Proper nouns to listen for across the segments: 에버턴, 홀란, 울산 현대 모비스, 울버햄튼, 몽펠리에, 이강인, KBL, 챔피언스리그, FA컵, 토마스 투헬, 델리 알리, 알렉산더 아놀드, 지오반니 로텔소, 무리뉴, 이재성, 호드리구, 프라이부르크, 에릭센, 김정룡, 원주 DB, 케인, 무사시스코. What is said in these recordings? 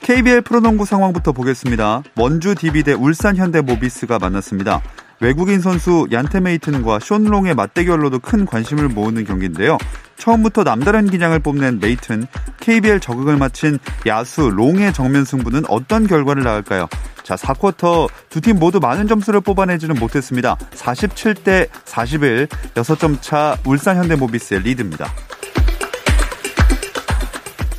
KBL 프로농구 상황부터 보겠습니다. 원주 DB 대 울산 현대 모비스가 만났습니다. 외국인 선수 얀테메이튼과 숀롱의 맞대결로도 큰 관심을 모으는 경기인데요. 처음부터 남다른 기량을 뽐낸 메이튼, KBL 적응을 마친 야수 롱의 정면 승부는 어떤 결과를 낳을까요? 자, 4쿼터 두 팀 모두 많은 점수를 뽑아내지는 못했습니다. 47대 41, 6점 차 울산 현대 모비스의 리드입니다.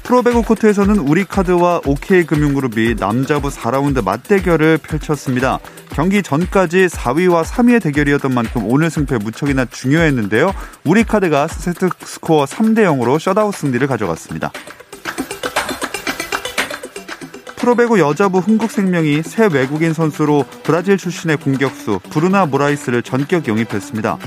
프로배구 코트에서는 우리카드와 OK금융그룹이 남자부 4라운드 맞대결을 펼쳤습니다. 경기 전까지 4위와 3위의 대결이었던 만큼 오늘 승패 무척이나 중요했는데요. 우리카드가 세트스코어 3대0으로 셧아웃 승리를 가져갔습니다. 프로배구 여자부 흥국생명이 새 외국인 선수로 브라질 출신의 공격수 브루나 모라이스를 전격 영입했습니다.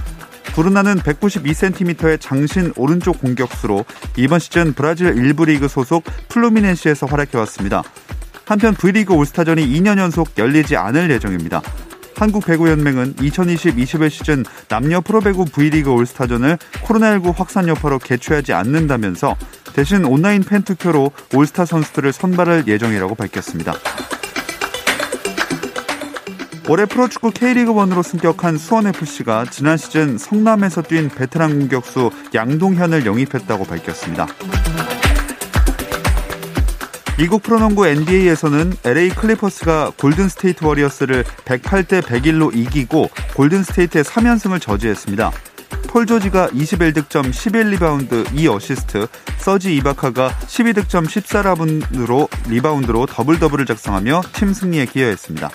브루나는 192cm의 장신 오른쪽 공격수로 이번 시즌 브라질 1부 리그 소속 플루미넨시에서 활약해왔습니다. 한편 V리그 올스타전이 2년 연속 열리지 않을 예정입니다. 한국배구연맹은 2020-21 시즌 남녀 프로배구 V리그 올스타전을 코로나19 확산 여파로 개최하지 않는다면서 대신 온라인 팬투표로 올스타 선수들을 선발할 예정이라고 밝혔습니다. 올해 프로축구 K리그1으로 승격한 수원FC가 지난 시즌 성남에서 뛴 베테랑 공격수 양동현을 영입했다고 밝혔습니다. 미국 프로농구 NBA에서는 LA 클리퍼스가 골든스테이트 워리어스를 108대 101로 이기고 골든스테이트의 3연승을 저지했습니다. 폴 조지가 21득점 11리바운드 2어시스트, 서지 이바카가 12득점 14리바운드로 더블더블을 작성하며 팀 승리에 기여했습니다.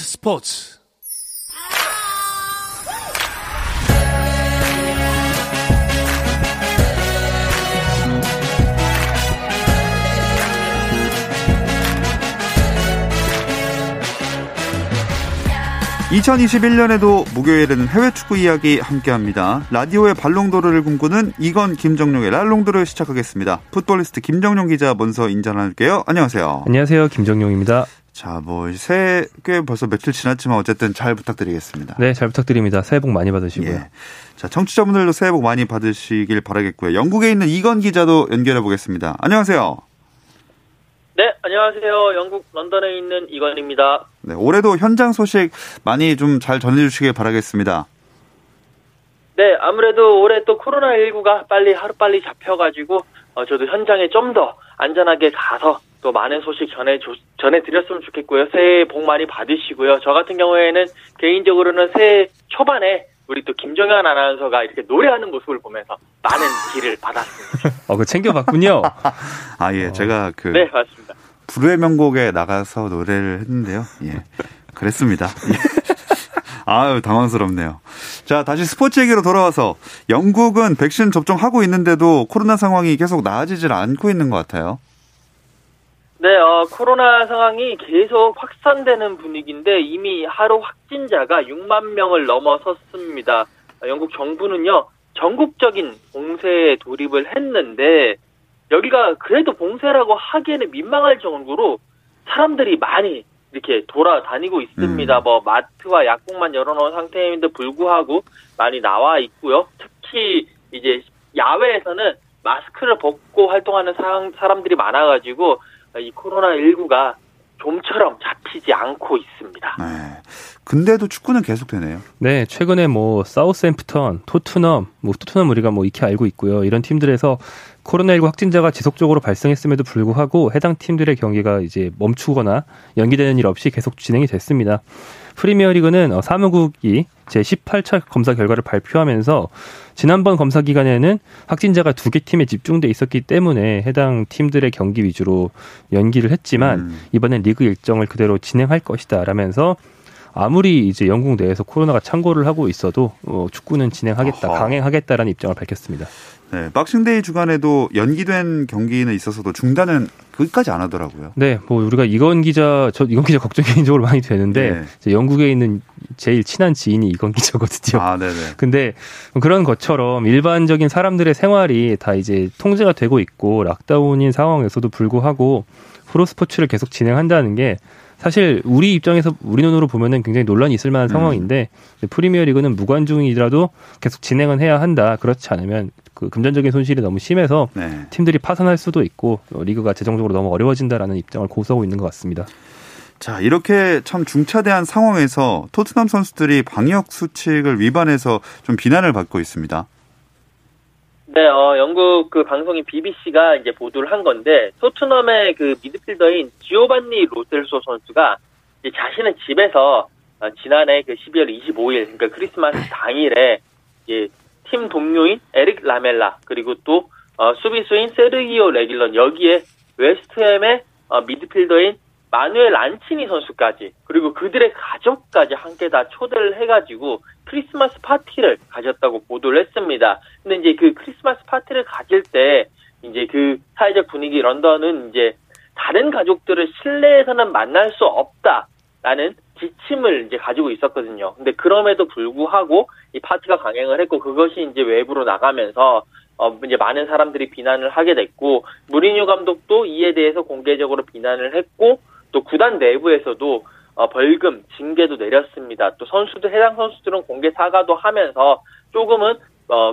스포츠. (2021) 년에도 목요일에는 해외 축구 이야기 함께합니다. 라디오의 발롱도르를 꿈꾸는 이건 김정룡의 랄롱도르 시작하겠습니다. 풋볼리스트 김정룡 기자 먼저 인사 나눌게요. 안녕하세요. 안녕하세요, 김정룡입니다. 자, 새해 꽤 벌써 며칠 지났지만 어쨌든 잘 부탁드리겠습니다. 네, 잘 부탁드립니다. 새해 복 많이 받으시고요. 예. 자, 청취자분들도 새해 복 많이 받으시길 바라겠고요. 영국에 있는 이건 기자도 연결해 보겠습니다. 안녕하세요. 네, 안녕하세요. 영국 런던에 있는 이건입니다. 네, 올해도 현장 소식 많이 좀 잘 전해주시길 바라겠습니다. 네, 아무래도 올해 또 코로나19가 하루빨리 잡혀가지고 저도 현장에 좀 더 안전하게 가서 또 많은 소식 전해드렸으면 좋겠고요. 새해 복 많이 받으시고요. 저 같은 경우에는 개인적으로는 새해 초반에 우리 또 김정현 아나운서가 이렇게 노래하는 모습을 보면서 많은 기를 받았습니다. 그 챙겨봤군요. 아, 예. 제가 네, 맞습니다. 불후의 명곡에 나가서 노래를 했는데요. 예. 그랬습니다. 아유, 당황스럽네요. 자, 다시 스포츠 얘기로 돌아와서 영국은 백신 접종하고 있는데도 코로나 상황이 계속 나아지질 않고 있는 것 같아요. 네, 코로나 상황이 계속 확산되는 분위기인데 이미 하루 확진자가 6만 명을 넘어섰습니다. 영국 정부는요, 전국적인 봉쇄에 돌입을 했는데 여기가 그래도 봉쇄라고 하기에는 민망할 정도로 사람들이 많이 이렇게 돌아다니고 있습니다. 마트와 약국만 열어놓은 상태임에도 불구하고 많이 나와 있고요. 특히 이제 야외에서는 마스크를 벗고 활동하는 사람들이 많아가지고 이 코로나19가 좀처럼 잡히지 않고 있습니다. 네. 근데도 축구는 계속되네요. 네, 최근에 뭐 사우샘프턴, 토트넘, 우리가 익히 알고 있고요. 이런 팀들에서 코로나19 확진자가 지속적으로 발생했음에도 불구하고 해당 팀들의 경기가 이제 멈추거나 연기되는 일 없이 계속 진행이 됐습니다. 프리미어리그는 사무국이 제18차 검사 결과를 발표하면서 지난번 검사 기간에는 확진자가 2개 팀에 집중돼 있었기 때문에 해당 팀들의 경기 위주로 연기를 했지만 이번엔 리그 일정을 그대로 진행할 것이다 라면서 아무리 이제 영국 내에서 코로나가 창궐을 하고 있어도 축구는 진행하겠다, 강행하겠다라는 입장을 밝혔습니다. 네, 박싱데이 주간에도 연기된 경기는 있어서도 중단은 끝까지 안 하더라고요. 네, 뭐 우리가 이건 기자 걱정 개인적으로 많이 되는데 네. 영국에 있는 제일 친한 지인이 이건 기자거든요. 아, 네네. 근데 그런 것처럼 일반적인 사람들의 생활이 다 이제 통제가 되고 있고 락다운인 상황에서도 불구하고 프로스포츠를 계속 진행한다는 게 사실 우리 입장에서 우리 눈으로 보면은 굉장히 논란이 있을 만한 상황인데 프리미어리그는 무관중이라도 계속 진행은 해야 한다. 그렇지 않으면 그 금전적인 손실이 너무 심해서 네. 팀들이 파산할 수도 있고 리그가 재정적으로 너무 어려워진다라는 입장을 고수하고 있는 것 같습니다. 자, 이렇게 참 중차대한 상황에서 토트넘 선수들이 방역 수칙을 위반해서 좀 비난을 받고 있습니다. 네, 영국 그 방송인 BBC가 이제 보도를 한 건데, 토트넘의 그 미드필더인 지오반니 로텔소 선수가 이제 자신의 집에서 지난해 그 12월 25일, 그러니까 크리스마스 당일에 이제 팀 동료인 에릭 라멜라, 그리고 또 수비수인 세르기오 레길런, 여기에 웨스트햄의 미드필더인 마누엘 란치니 선수까지, 그리고 그들의 가족까지 함께 다 초대를 해가지고 크리스마스 파티를 가졌다고 보도를 했습니다. 근데 이제 그 크리스마스 파티를 가질 때, 이제 그 사회적 분위기 런던은 이제 다른 가족들을 실내에서는 만날 수 없다라는 지침을 이제 가지고 있었거든요. 근데 그럼에도 불구하고 이 파티가 강행을 했고 그것이 이제 외부로 나가면서 이제 많은 사람들이 비난을 하게 됐고, 무리뉴 감독도 이에 대해서 공개적으로 비난을 했고, 또 구단 내부에서도 벌금, 징계도 내렸습니다. 또 선수들, 해당 선수들은 공개 사과도 하면서 조금은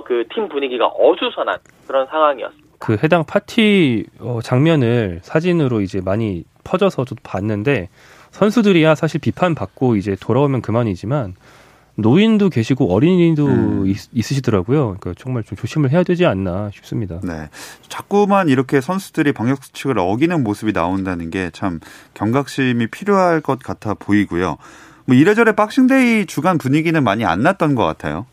그 팀 분위기가 어수선한 그런 상황이었습니다. 그 해당 파티 장면을 사진으로 이제 많이 퍼져서 좀 봤는데, 선수들이야 사실 비판받고 이제 돌아오면 그만이지만 노인도 계시고 어린이도 있으시더라고요. 그러니까 정말 좀 조심을 해야 되지 않나 싶습니다. 네, 자꾸만 이렇게 선수들이 방역 수칙을 어기는 모습이 나온다는 게 참 경각심이 필요할 것 같아 보이고요. 뭐 이래저래 박싱데이 주간 분위기는 많이 안 났던 것 같아요.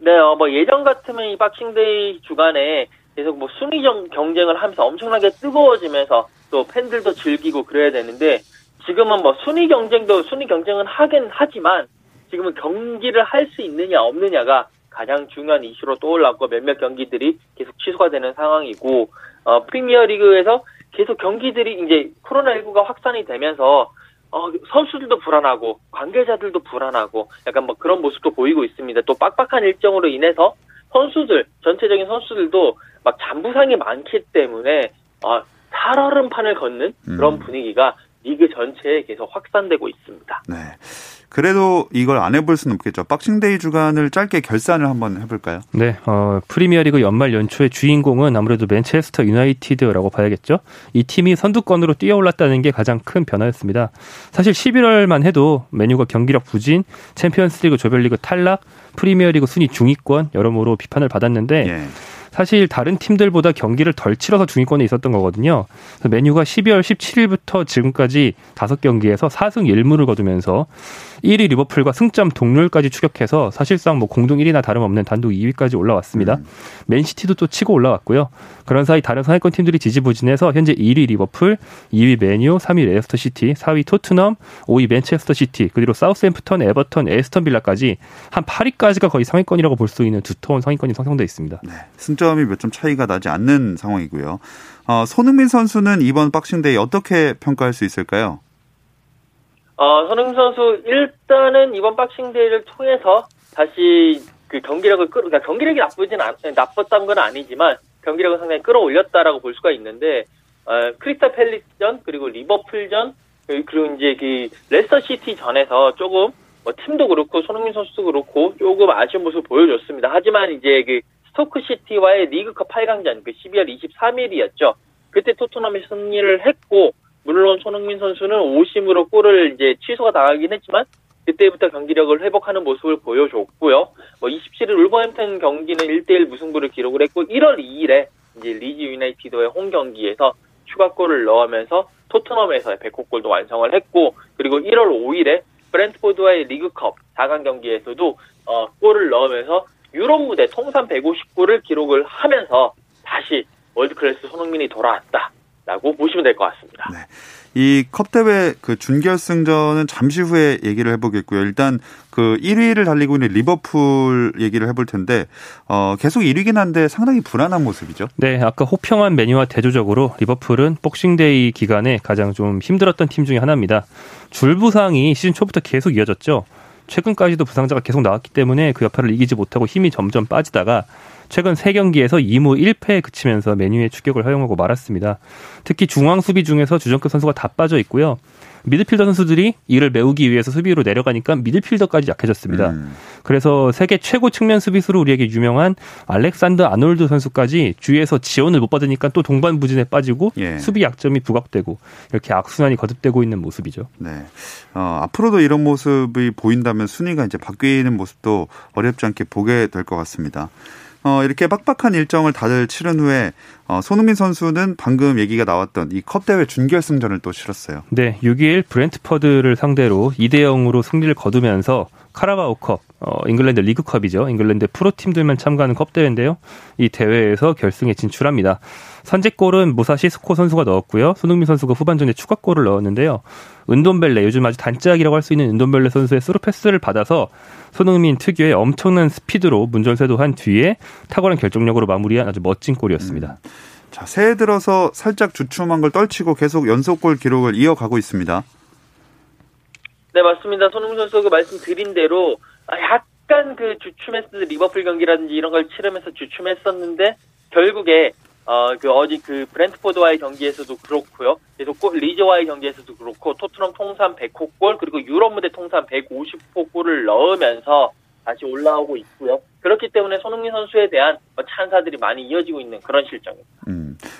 네, 뭐 예전 같으면 이 박싱데이 주간에 계속 뭐 순위 경쟁을 하면서 엄청나게 뜨거워지면서 또 팬들도 즐기고 그래야 되는데, 지금은 뭐 순위 경쟁은 하긴 하지만 지금은 경기를 할 수 있느냐 없느냐가 가장 중요한 이슈로 떠올랐고, 몇몇 경기들이 계속 취소가 되는 상황이고, 프리미어리그에서 계속 경기들이 이제 코로나19가 확산이 되면서 선수들도 불안하고 관계자들도 불안하고 약간 뭐 그런 모습도 보이고 있습니다. 또 빡빡한 일정으로 인해서 전체적인 선수들도 막 잔부상이 많기 때문에 살얼음판을 걷는 그런 분위기가 리그 전체에 계속 확산되고 있습니다. 네. 그래도 이걸 안 해볼 수는 없겠죠. 박싱데이 주간을 짧게 결산을 한번 해볼까요? 네, 프리미어리그 연말 연초의 주인공은 아무래도 맨체스터 유나이티드라고 봐야겠죠. 이 팀이 선두권으로 뛰어올랐다는 게 가장 큰 변화였습니다. 사실 11월만 해도 맨유가 경기력 부진, 챔피언스리그, 조별리그 탈락, 프리미어리그 순위 중위권 여러모로 비판을 받았는데 예. 사실 다른 팀들보다 경기를 덜 치러서 중위권에 있었던 거거든요. 그래서 맨유가 12월 17일부터 지금까지 5경기에서 4승 1무를 거두면서 1위 리버풀과 승점 동률까지 추격해서 사실상 뭐 공동 1위나 다름없는 단독 2위까지 올라왔습니다. 맨시티도 또 치고 올라왔고요. 그런 사이 다른 상위권 팀들이 지지부진해서 현재 1위 리버풀, 2위 맨유, 3위 레스터 시티, 4위 토트넘, 5위 맨체스터 시티, 그 뒤로 사우샘프턴, 에버턴, 에스턴 빌라까지 한 8위까지가 거의 상위권이라고 볼 수 있는 두터운 상위권이 형성돼 있습니다. 네. 점이 몇 점 차이가 나지 않는 상황이고요. 손흥민 선수는 이번 박싱데이 어떻게 평가할 수 있을까요? 손흥민 선수 일단은 이번 박싱데이를 통해서 다시 그 경기력이 나빴다는 건 아니지만 경기력을 상당히 끌어올렸다라고 볼 수가 있는데 크리스탈 팰리스전 그리고 리버풀전 그리고 이제 그 레스터 시티 전에서 조금 뭐 팀도 그렇고 손흥민 선수도 그렇고 조금 아쉬운 모습을 보여줬습니다. 하지만 이제 그 스토크시티와의 리그컵 8강전, 그 12월 23일이었죠. 그때 토트넘이 승리를 했고, 물론 손흥민 선수는 5심으로 골을 이제 취소가 당하긴 했지만 그때부터 경기력을 회복하는 모습을 보여줬고요. 27일 울버햄튼 경기는 1대1 무승부를 기록을 했고 1월 2일에 이제 리즈 유나이티드의 홈 경기에서 추가골을 넣으면서 토트넘에서의 100골도 완성을 했고, 그리고 1월 5일에 브랜트포드와의 리그컵 4강 경기에서도 골을 넣으면서 유럽 무대 통산 150골을 기록을 하면서 다시 월드클래스 손흥민이 돌아왔다. 라고 보시면 될 것 같습니다. 네. 이 컵대회 그 준결승전은 잠시 후에 얘기를 해보겠고요. 일단 그 1위를 달리고 있는 리버풀 얘기를 해볼 텐데, 계속 1위긴 한데 상당히 불안한 모습이죠. 네. 아까 호평한 메뉴와 대조적으로 리버풀은 복싱데이 기간에 가장 좀 힘들었던 팀 중에 하나입니다. 줄부상이 시즌 초부터 계속 이어졌죠. 최근까지도 부상자가 계속 나왔기 때문에 그 여파를 이기지 못하고 힘이 점점 빠지다가 최근 3경기에서 2무 1패에 그치면서 메뉴의 추격을 허용하고 말았습니다. 특히 중앙 수비 중에서 주전급 선수가 다 빠져 있고요. 미드필더 선수들이 이를 메우기 위해서 수비로 내려가니까 미드필더까지 약해졌습니다. 그래서 세계 최고 측면 수비수로 우리에게 유명한 알렉산더 아놀드 선수까지 주위에서 지원을 못 받으니까 또 동반 부진에 빠지고 예. 수비 약점이 부각되고 이렇게 악순환이 거듭되고 있는 모습이죠. 네, 앞으로도 이런 모습이 보인다면 순위가 이제 바뀌는 모습도 어렵지 않게 보게 될 것 같습니다. 이렇게 빡빡한 일정을 다들 치른 후에 손흥민 선수는 방금 얘기가 나왔던 이 컵대회 준결승전을 또 치렀어요. 네, 6일 브랜트포드를 상대로 2대0으로 승리를 거두면서 카라바오컵, 잉글랜드 리그컵이죠. 잉글랜드 프로팀들만 참가하는 컵대회인데요. 이 대회에서 결승에 진출합니다. 선제골은 무사시스코 선수가 넣었고요. 손흥민 선수가 후반전에 추가골을 넣었는데요. 은돔벨레, 요즘 아주 단짝이라고 할 수 있는 은돔벨레 선수의 스루 패스를 받아서 손흥민 특유의 엄청난 스피드로 문전세도 한 뒤에 탁월한 결정력으로 마무리한 아주 멋진 골이었습니다. 자, 새해 들어서 살짝 주춤한 걸 떨치고 계속 연속골 기록을 이어가고 있습니다. 네, 맞습니다. 손흥민 선수가 말씀드린 대로 약간 그 주춤했을 리버풀 경기라든지 이런 걸 치르면서 주춤했었는데 결국에 어제 브랜트포드와의 경기에서도 그렇고요. 계속 리즈와의 경기에서도 그렇고 토트넘 통산 100호 골 그리고 유럽 무대 통산 150호 골을 넣으면서 다시 올라오고 있고요. 그렇기 때문에 손흥민 선수에 대한 찬사들이 많이 이어지고 있는 그런 실정입니다.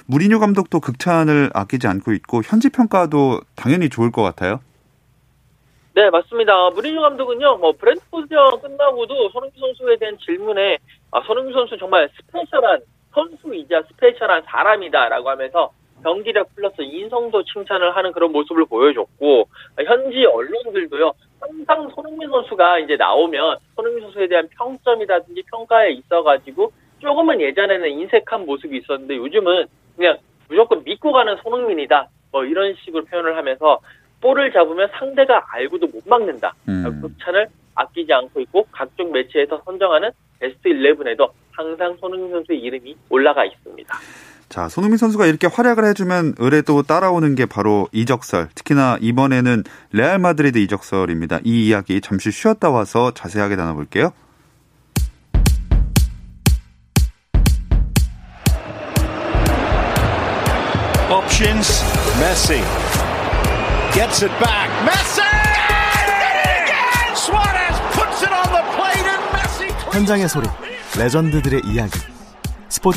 무리뉴 감독도 극찬을 아끼지 않고 있고 현지 평가도 당연히 좋을 것 같아요. 네, 맞습니다. 무리뉴 감독은요, 브랜트포드전 끝나고도 손흥민 선수에 대한 질문에 손흥민 선수 정말 스페셜한 선수이자 스페셜한 사람이다라고 하면서 경기력 플러스 인성도 칭찬을 하는 그런 모습을 보여줬고, 현지 언론들도요, 항상 손흥민 선수가 이제 나오면 손흥민 선수에 대한 평점이라든지 평가에 있어가지고 조금은 예전에는 인색한 모습이 있었는데 요즘은 그냥 무조건 믿고 가는 손흥민이다 이런 식으로 표현을 하면서 볼을 잡으면 상대가 알고도 못 막는다. 극찬을 아끼지 않고 있고 각종 매치에서 선정하는 베스트 11에도 항상 손흥민 선수의 이름이 올라가 있습니다. 자, 손흥민 선수가 이렇게 활약을 해주면 의뢰도 따라오는 게 바로 이적설. 특히나 이번에는 레알 마드리드 이적설입니다. 이 이야기 잠시 쉬었다 와서 자세하게 나눠볼게요. Options, Messi gets it back. Messi! 현장의 소리, 레전드들의 이야기,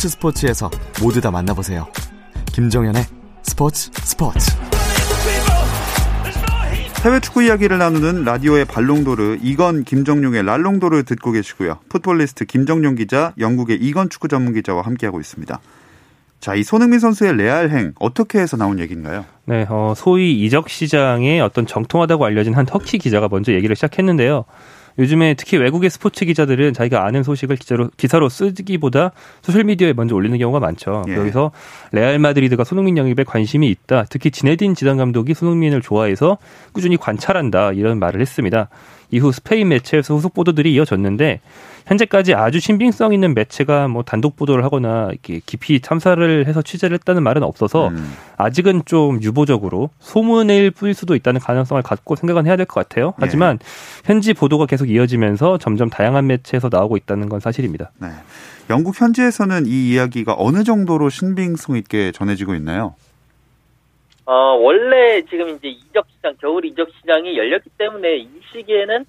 스포츠에서 모두 다 만나보세요. 김종현의 스포츠. 해외 축구 이야기를 나누는 라디오의 발롱도르, 이건 김정룡의 랄롱도르 듣고 계시고요. 풋볼리스트 김정룡 기자, 영국의 이건 축구 전문 기자와 함께하고 있습니다. 자, 이 손흥민 선수의 레알행 어떻게 해서 나온 얘기인가요? 네, 소위 이적 시장에 어떤 정통하다고 알려진 한 터키 기자가 먼저 얘기를 시작했는데요. 요즘에 특히 외국의 스포츠 기자들은 자기가 아는 소식을 기사로 쓰기보다 소셜미디어에 먼저 올리는 경우가 많죠. 예. 여기서 레알 마드리드가 손흥민 영입에 관심이 있다. 특히 지네딘 지단 감독이 손흥민을 좋아해서 꾸준히 관찰한다. 이런 말을 했습니다. 이후 스페인 매체에서 후속 보도들이 이어졌는데 현재까지 아주 신빙성 있는 매체가 단독 보도를 하거나 이렇게 깊이 탐사를 해서 취재를 했다는 말은 없어서 아직은 좀 유보적으로 소문일 뿐일 수도 있다는 가능성을 갖고 생각은 해야 될 것 같아요. 하지만 현지 보도가 계속 이어지면서 점점 다양한 매체에서 나오고 있다는 건 사실입니다. 네. 영국 현지에서는 이 이야기가 어느 정도로 신빙성 있게 전해지고 있나요? 원래 지금 이제 이적 시장, 겨울 이적 시장이 열렸기 때문에 이 시기에는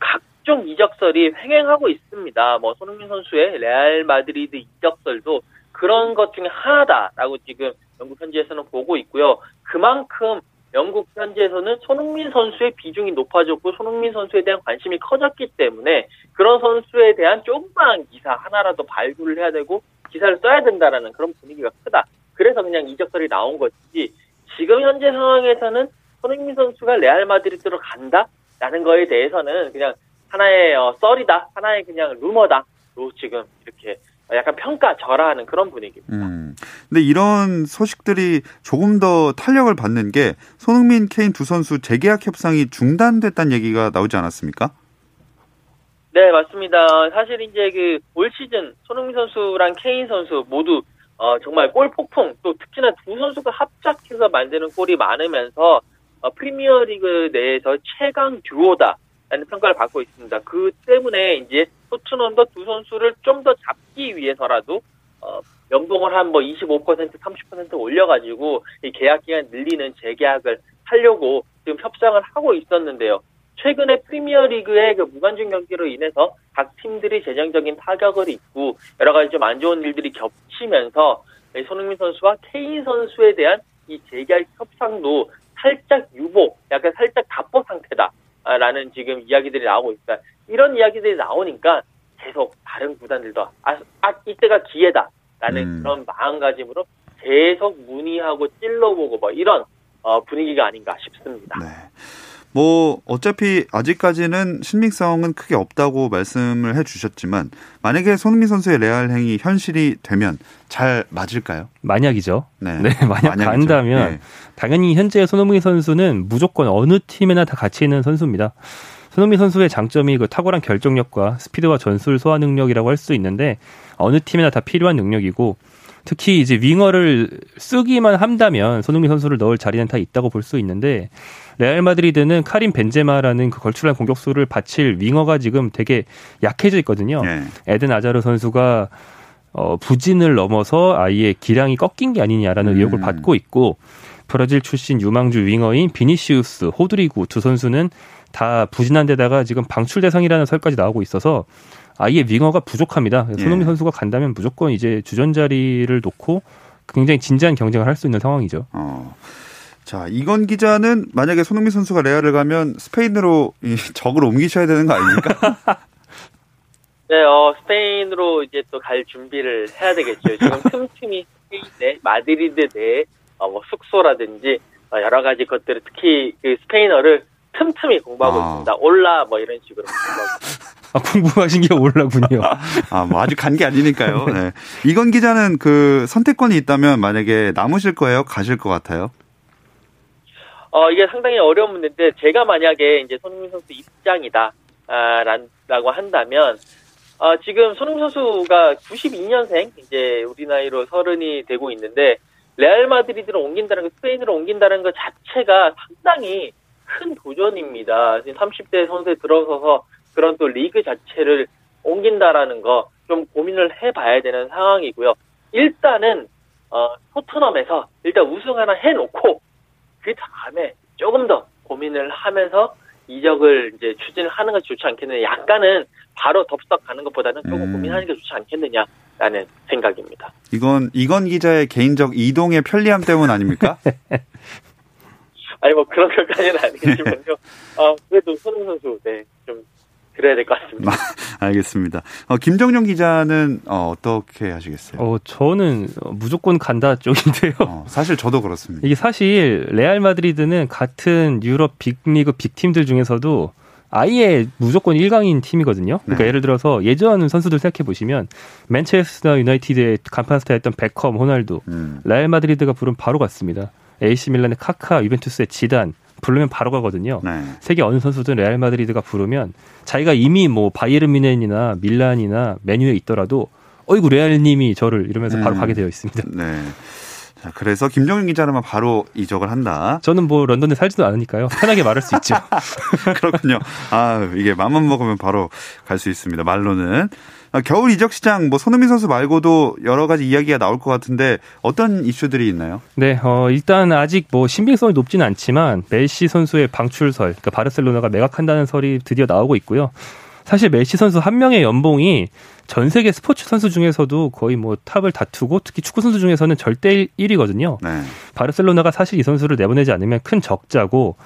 각종 이적설이 횡행하고 있습니다. 손흥민 선수의 레알 마드리드 이적설도 그런 것 중에 하나다라고 지금 영국 현지에서는 보고 있고요. 그만큼 영국 현지에서는 손흥민 선수의 비중이 높아졌고 손흥민 선수에 대한 관심이 커졌기 때문에 그런 선수에 대한 조그마한 기사 하나라도 발굴을 해야 되고 기사를 써야 된다라는 그런 분위기가 크다. 그래서 그냥 이적설이 나온 것이지 지금 현재 상황에서는 손흥민 선수가 레알 마드리드로 간다라는 거에 대해서는 그냥 하나의 썰이다, 하나의 그냥 루머다로 지금 이렇게 약간 평가절하하는 그런 분위기입니다. 근데 이런 소식들이 조금 더 탄력을 받는 게 손흥민, 케인 두 선수 재계약 협상이 중단됐다는 얘기가 나오지 않았습니까? 네, 맞습니다. 사실 이제 그 올 시즌 손흥민 선수랑 케인 선수 모두 정말 골 폭풍, 또 특히나 두 선수가 합작해서 만드는 골이 많으면서 프리미어리그 내에서 최강 듀오다. 라는 평가를 받고 있습니다. 그 때문에 이제 토트넘도 두 선수를 좀 더 잡기 위해서라도 연봉을 한 25%, 30% 올려가지고 이 계약 기간 늘리는 재계약을 하려고 지금 협상을 하고 있었는데요. 최근에 프리미어리그의 그 무관중 경기로 인해서 각 팀들이 재정적인 타격을 입고 여러 가지 좀 안 좋은 일들이 겹치면서 손흥민 선수와 케인 선수에 대한 이 재계약 협상도 살짝 유보, 약간 살짝 답보 상태다. 라는 지금 이야기들이 나오고 있다. 이런 이야기들이 나오니까 계속 다른 구단들도 이때가 기회다라는 그런 마음가짐으로 계속 문의하고 찔러보고 이런 분위기가 아닌가 싶습니다. 네. 어차피 아직까지는 신빙성은 크게 없다고 말씀을 해주셨지만 만약에 손흥민 선수의 레알 행이 현실이 되면 잘 맞을까요? 만약이죠. 네, 만약 간다면 네. 당연히 현재 손흥민 선수는 무조건 어느 팀에나 다 가치 있는 선수입니다. 손흥민 선수의 장점이 그 탁월한 결정력과 스피드와 전술 소화 능력이라고 할 수 있는데 어느 팀에나 다 필요한 능력이고 특히 이제 윙어를 쓰기만 한다면 손흥민 선수를 넣을 자리는 다 있다고 볼 수 있는데 레알 마드리드는 카림 벤제마라는 그 걸출한 공격수를 바칠 윙어가 지금 되게 약해져 있거든요. 네. 에든 아자르 선수가 부진을 넘어서 아예 기량이 꺾인 게 아니냐라는 의혹을 받고 있고 브라질 출신 유망주 윙어인 비니시우스, 호드리구 두 선수는 다 부진한 데다가 지금 방출 대상이라는 설까지 나오고 있어서 아예 윙어가 부족합니다. 손흥민 선수가 간다면 무조건 이제 주전 자리를 놓고 굉장히 진지한 경쟁을 할 수 있는 상황이죠. 자, 이건 기자는 만약에 손흥민 선수가 레알을 가면 스페인으로 적을 옮기셔야 되는 거 아닙니까? 네, 스페인으로 이제 또 갈 준비를 해야 되겠죠. 지금 틈틈이 스페인 내, 마드리드 내 숙소라든지 여러 가지 것들을 특히 그 스페인어를 틈틈이 공부하고 있습니다. 올라 이런 식으로 공부하고 있습니다. 공부하신 게 올라군요. 아직 간 게 아니니까요. 네. 이건 기자는 그 선택권이 있다면 만약에 남으실 거예요? 가실 것 같아요? 이게 상당히 어려운 문제인데, 제가 만약에 이제 손흥민 선수 입장이다, 라고 한다면, 지금 손흥민 선수가 92년생, 이제 우리 나이로 30이 되고 있는데, 레알 마드리드로 옮긴다는 거, 스페인으로 옮긴다는 것 자체가 상당히 큰 도전입니다. 지금 30대 선수에 들어서서 그런 또 리그 자체를 옮긴다라는 거 좀 고민을 해봐야 되는 상황이고요. 일단은, 토트넘에서 일단 우승 하나 해놓고, 그 다음에 조금 더 고민을 하면서 이적을 이제 추진을 하는 것이 좋지 않겠느냐. 약간은 바로 덥석 가는 것보다는 조금 고민하는 게 좋지 않겠느냐라는 생각입니다. 이건 기자의 개인적 이동의 편리함 때문 아닙니까? 아니 그런 것까지는 아니겠지만요. 그래도 손흥민 선수 좀 그래야 될 것 같습니다. 알겠습니다. 김정룡 기자는 어떻게 하시겠어요? 저는 무조건 간다 쪽인데요. 사실 저도 그렇습니다. 이게 사실 레알 마드리드는 같은 유럽 빅리그 빅팀들 중에서도 아예 무조건 1강인 팀이거든요. 그러니까 예를 들어서 예전 선수들 생각해 보시면 맨체스터 유나이티드의 간판 스타였던 베컴, 호날두, 레알 마드리드가 부른 바로 갔습니다. AC 밀란의 카카, 유벤투스의 지단, 부르면 바로 가거든요. 세계 어느 선수든 레알 마드리드가 부르면 자기가 이미 바이에른 뮌헨이나 밀란이나 메뉴에 있더라도 어이구 레알님이 저를 이러면서 바로 가게 되어 있습니다. 네. 자, 그래서 김정윤 기자라면 바로 이적을 한다. 저는 런던에 살지도 않으니까요. 편하게 말할 수 있죠. 그렇군요. 이게 맘만 먹으면 바로 갈 수 있습니다. 말로는. 겨울 이적 시장 손흥민 선수 말고도 여러 가지 이야기가 나올 것 같은데 어떤 이슈들이 있나요? 네, 일단 아직 신빙성이 높지는 않지만 메시 선수의 방출설, 그러니까 바르셀로나가 매각한다는 설이 드디어 나오고 있고요. 사실 메시 선수 한 명의 연봉이 전 세계 스포츠 선수 중에서도 거의 뭐 탑을 다투고 특히 축구 선수 중에서는 절대 1위거든요. 네. 바르셀로나가 사실 이 선수를 내보내지 않으면 큰 적자고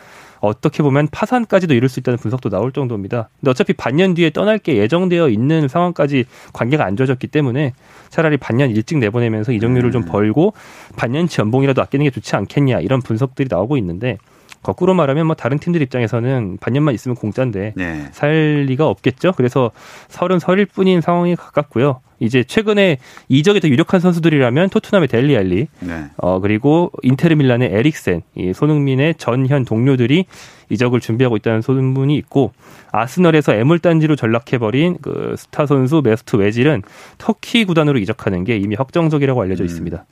어떻게 보면 파산까지도 이룰 수 있다는 분석도 나올 정도입니다. 근데 어차피 반년 뒤에 떠날 게 예정되어 있는 상황까지 관계가 안 좋아졌기 때문에 차라리 반년 일찍 내보내면서 이적료를 좀 벌고 반년치 연봉이라도 아끼는 게 좋지 않겠냐 이런 분석들이 나오고 있는데 거꾸로 말하면 뭐 다른 팀들 입장에서는 반년만 있으면 공짜인데 네. 살 리가 없겠죠. 그래서 서른 서릴 뿐인 상황이 가깝고요. 이제 최근에 이적이 더 유력한 선수들이라면 토트넘의 델리 알리, 네. 그리고 인테르 밀란의 에릭센, 손흥민의 전현 동료들이 이적을 준비하고 있다는 소문이 있고 아스널에서 애물단지로 전락해버린 그 스타 선수 메스트 외질은 터키 구단으로 이적하는 게 이미 확정적이라고 알려져 있습니다.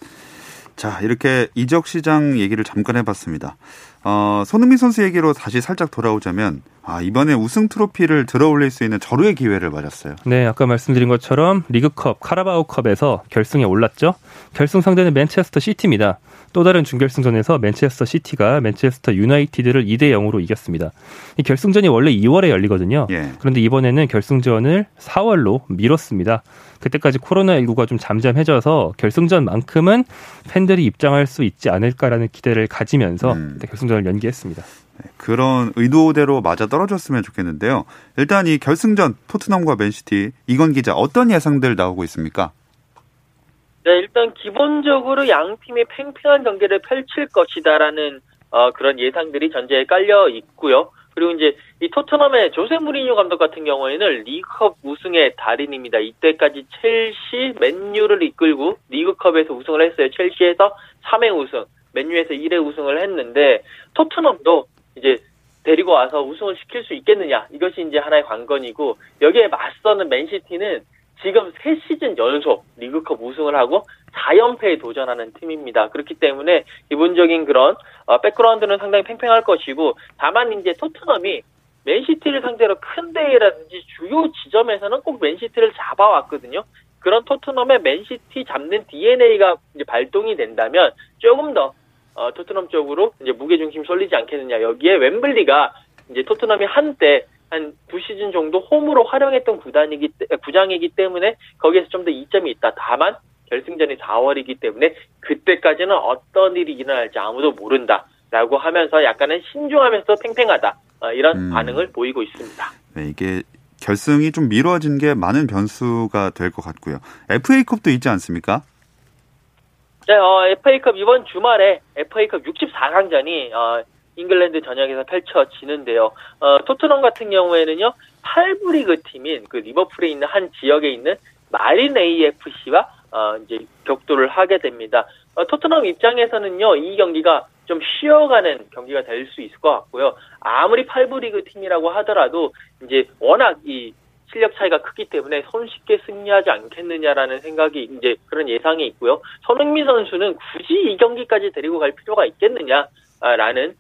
자, 이렇게 이적 시장 얘기를 잠깐 해봤습니다. 손흥민 선수 얘기로 다시 살짝 돌아오자면 이번에 우승 트로피를 들어올릴 수 있는 절호의 기회를 맞았어요. 네, 아까 말씀드린 것처럼 리그컵, 카라바오컵에서 결승에 올랐죠. 결승 상대는 맨체스터 시티입니다. 또 다른 준결승전에서 맨체스터 시티가 맨체스터 유나이티드를 2-0으로 이겼습니다. 이 결승전이 원래 2월에 열리거든요. 예. 그런데 이번에는 결승전을 4월로 미뤘습니다. 그때까지 코로나19가 좀 잠잠해져서 결승전만큼은 팬들이 입장할 수 있지 않을까라는 기대를 가지면서 결승전을 연기했습니다. 그런 의도대로 맞아떨어졌으면 좋겠는데요. 일단 이 결승전 토트넘과 맨시티 이건 기자 어떤 예상들 나오고 있습니까? 네, 일단 기본적으로 양 팀이 팽팽한 경기를 펼칠 것이다라는 그런 예상들이 전제에 깔려 있고요. 그리고 이제 이 토트넘의 조세 무리뉴 감독 같은 경우에는 리그컵 우승의 달인입니다. 이때까지 첼시, 맨유를 이끌고 리그컵에서 우승을 했어요. 첼시에서 3회 우승, 맨유에서 1회 우승을 했는데 토트넘도 이제 데리고 와서 우승을 시킬 수 있겠느냐 이것이 이제 하나의 관건이고 여기에 맞서는 맨시티는 지금 3시즌 연속 리그컵 우승을 하고 4연패에 도전하는 팀입니다. 그렇기 때문에 기본적인 그런 백그라운드는 상당히 팽팽할 것이고 다만 이제 토트넘이 맨시티를 상대로 큰 대회라든지 주요 지점에서는 꼭 맨시티를 잡아왔거든요. 그런 토트넘의 맨시티 잡는 DNA가 이제 발동이 된다면 조금 더 토트넘 쪽으로 이제 무게중심 쏠리지 않겠느냐. 여기에 웸블리가 이제 토트넘이 한때 한 2시즌 정도 홈으로 활용했던 구장이기 때문에 거기에서 좀 더 이점이 있다. 다만 결승전이 4월이기 때문에 그때까지는 어떤 일이 일어날지 아무도 모른다라고 하면서 약간은 신중하면서 팽팽하다. 이런 반응을 보이고 있습니다. 네, 이게 결승이 좀 미뤄진 게 많은 변수가 될 것 같고요. FA컵도 있지 않습니까? 네, FA컵 이번 주말에 FA컵 64강전이 잉글랜드 전역에서 펼쳐지는데요. 토트넘 같은 경우에는요. 8부 리그 팀인 그 리버풀에 있는 한 지역에 있는 마린 AFC와 이제 격돌을 하게 됩니다. 토트넘 입장에서는요. 이 경기가 좀 쉬어가는 경기가 될 수 있을 것 같고요. 아무리 8부 리그 팀이라고 하더라도 이제 워낙 이 실력 차이가 크기 때문에 손쉽게 승리하지 않겠느냐라는 생각이 이제 그런 예상이 있고요. 손흥민 선수는 굳이 이 경기까지 데리고 갈 필요가 있겠느냐라는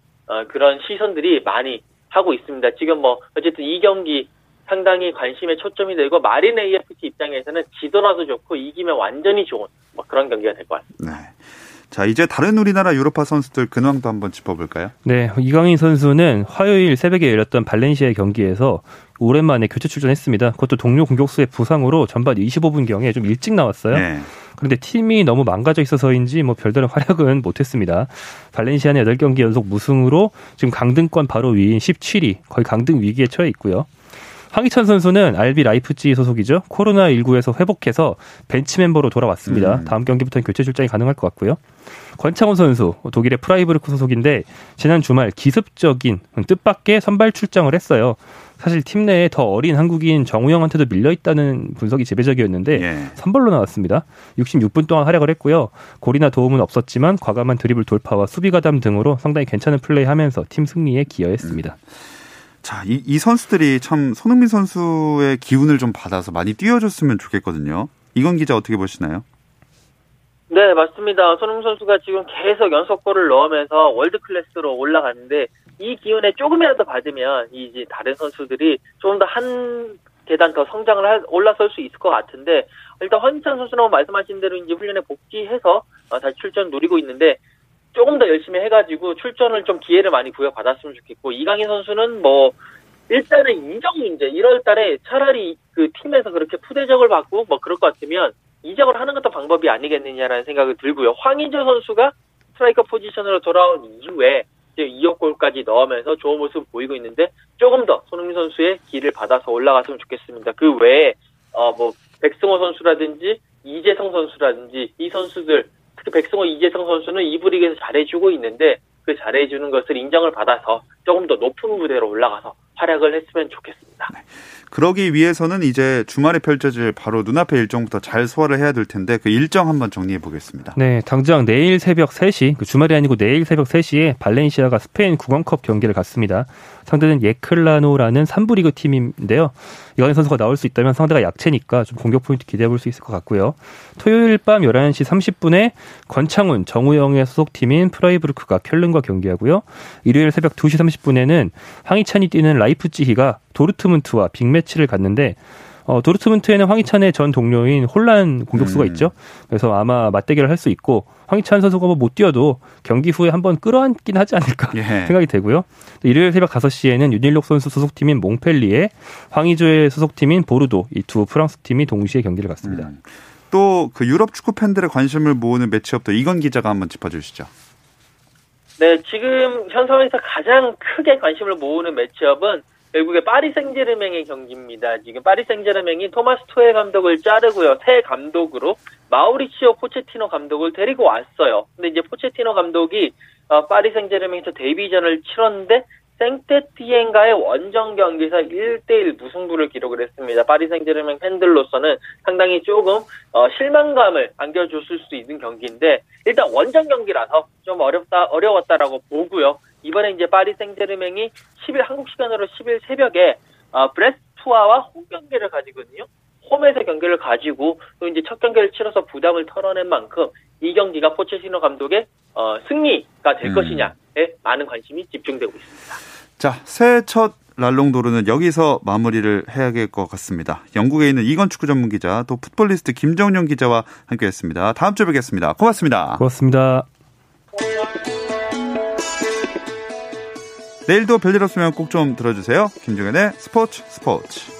그런 시선들이 많이 하고 있습니다. 지금 뭐 어쨌든 이 경기 상당히 관심의 초점이 되고 마린 AFC 입장에서는 지더라도 좋고 이기면 완전히 좋은 뭐 그런 경기가 될 것 같습니다. 네. 자, 이제 다른 우리나라 유로파 선수들 근황도 한번 짚어볼까요? 네, 이강인 선수는 화요일 새벽에 열렸던 발렌시아의 경기에서 오랜만에 교체 출전했습니다. 그것도 동료 공격수의 부상으로 전반 25분경에 좀 일찍 나왔어요. 네. 그런데 팀이 너무 망가져 있어서인지 뭐 별다른 활약은 못했습니다. 발렌시아는 8경기 연속 무승으로 지금 강등권 바로 위인 17위, 거의 강등 위기에 처해 있고요. 황희찬 선수는 RB 라이프치히 소속이죠. 코로나19에서 회복해서 벤치 멤버로 돌아왔습니다. 다음 경기부터는 교체 출장이 가능할 것 같고요. 권창훈 선수, 독일의 프라이브르크 소속인데 지난 주말 기습적인 뜻밖의 선발 출장을 했어요. 사실 팀 내에 더 어린 한국인 정우영한테도 밀려있다는 분석이 지배적이었는데 예. 선발로 나왔습니다. 66분 동안 활약을 했고요. 골이나 도움은 없었지만 과감한 드리블 돌파와 수비 가담 등으로 상당히 괜찮은 플레이하면서 팀 승리에 기여했습니다. 자, 이 선수들이 참 손흥민 선수의 기운을 좀 받아서 많이 뛰어줬으면 좋겠거든요. 이건 기자 어떻게 보시나요? 네, 맞습니다. 손흥민 선수가 지금 계속 연속골을 넣으면서 월드클래스로 올라갔는데 이 기운에 조금이라도 받으면 이제 다른 선수들이 조금 더 한 계단 더 성장을 올라설 수 있을 것 같은데 일단 황희찬 선수는 말씀하신 대로 이제 훈련에 복귀해서 다시 출전 노리고 있는데 조금 더 열심히 해가지고 출전을 좀 기회를 많이 부여받았으면 좋겠고 이강인 선수는 뭐 일단은 인정 문제. 1월 달에 차라리 그 팀에서 그렇게 푸대접을 받고 뭐 그럴 것 같으면 이적을 하는 것도 방법이 아니겠느냐라는 생각이 들고요. 황희찬 선수가 스트라이커 포지션으로 돌아온 이후에 이제 2호 골까지 넣으면서 좋은 모습 보이고 있는데 조금 더 손흥민 선수의 길을 받아서 올라갔으면 좋겠습니다. 그 외에 뭐 백승호 선수라든지 이재성 선수라든지 이 선수들, 특히 백승호, 이재성 선수는 2부 리그에서 잘해주고 있는데 그 잘해주는 것을 인정을 받아서 조금 더 높은 무대로 올라가서 활약을 했으면 좋겠습니다. 네. 그러기 위해서는 이제 주말에 펼쳐질 바로 눈앞의 일정부터 잘 소화를 해야 될 텐데 그 일정 한번 정리해 보겠습니다. 네, 당장 내일 새벽 3시, 그 주말이 아니고 내일 새벽 3시에 발렌시아가 스페인 국왕컵 경기를 갖습니다. 상대는 예클라노라는 3부 리그 팀인데요. 이강인 선수가 나올 수 있다면 상대가 약체니까 좀 공격 포인트 기대해 볼 수 있을 것 같고요. 토요일 밤 11시 30분에 권창훈, 정우영의 소속팀인 프라이부르크가 켈른과 경기하고요. 일요일 새벽 2시 30분에는 황희찬이 뛰는 라이프치히가 도르트문트와 빅매치를 갔는데 도르트문트에는 황희찬의 전 동료인 홀란 공격수가 있죠. 그래서 아마 맞대결을 할 수 있고 황희찬 선수가 못 뛰어도 경기 후에 한번 끌어안긴 하지 않을까 생각이 되고요. 또 일요일 새벽 5시에는 윤일록 선수 소속팀인 몽펠리에 황의조의 소속팀인 보르도, 이 두 프랑스 팀이 동시에 경기를 갔습니다. 또 그 유럽 축구 팬들의 관심을 모으는 매치업도 이건 기자가 한번 짚어주시죠. 네, 지금 현 상황에서 가장 크게 관심을 모으는 매치업은 결국에 파리 생제르맹의 경기입니다. 지금 파리 생제르맹이 토마스 투헬 감독을 자르고요. 새 감독으로 마우리치오 포체티노 감독을 데리고 왔어요. 근데 이제 포체티노 감독이 파리 생제르맹에서 데뷔전을 치렀는데 생테티엔과의 원정 경기에서 1대1 무승부를 기록을 했습니다. 파리 생제르맹 팬들로서는 상당히 조금 실망감을 안겨줬을 수 있는 경기인데 일단 원정 경기라서 좀 어려웠다라고 보고요. 이번에 이제 파리 생제르맹이 10일 한국 시간으로 10일 새벽에 브레스투아와 홈 경기를 가지거든요. 홈에서 경기를 가지고 또 이제 첫 경기를 치러서 부담을 털어낸 만큼 이 경기가 포체티노 감독의 승리가 될 것이냐에 많은 관심이 집중되고 있습니다. 자, 새해 첫 랄롱도르는 여기서 마무리를 해야 할 것 같습니다. 영국에 있는 이건 축구 전문 기자, 또 풋볼리스트 김정룡 기자와 함께했습니다. 다음 주에 뵙겠습니다. 고맙습니다. 고맙습니다. 내일도 별일 없으면 꼭 좀 들어주세요. 김종현의 스포츠.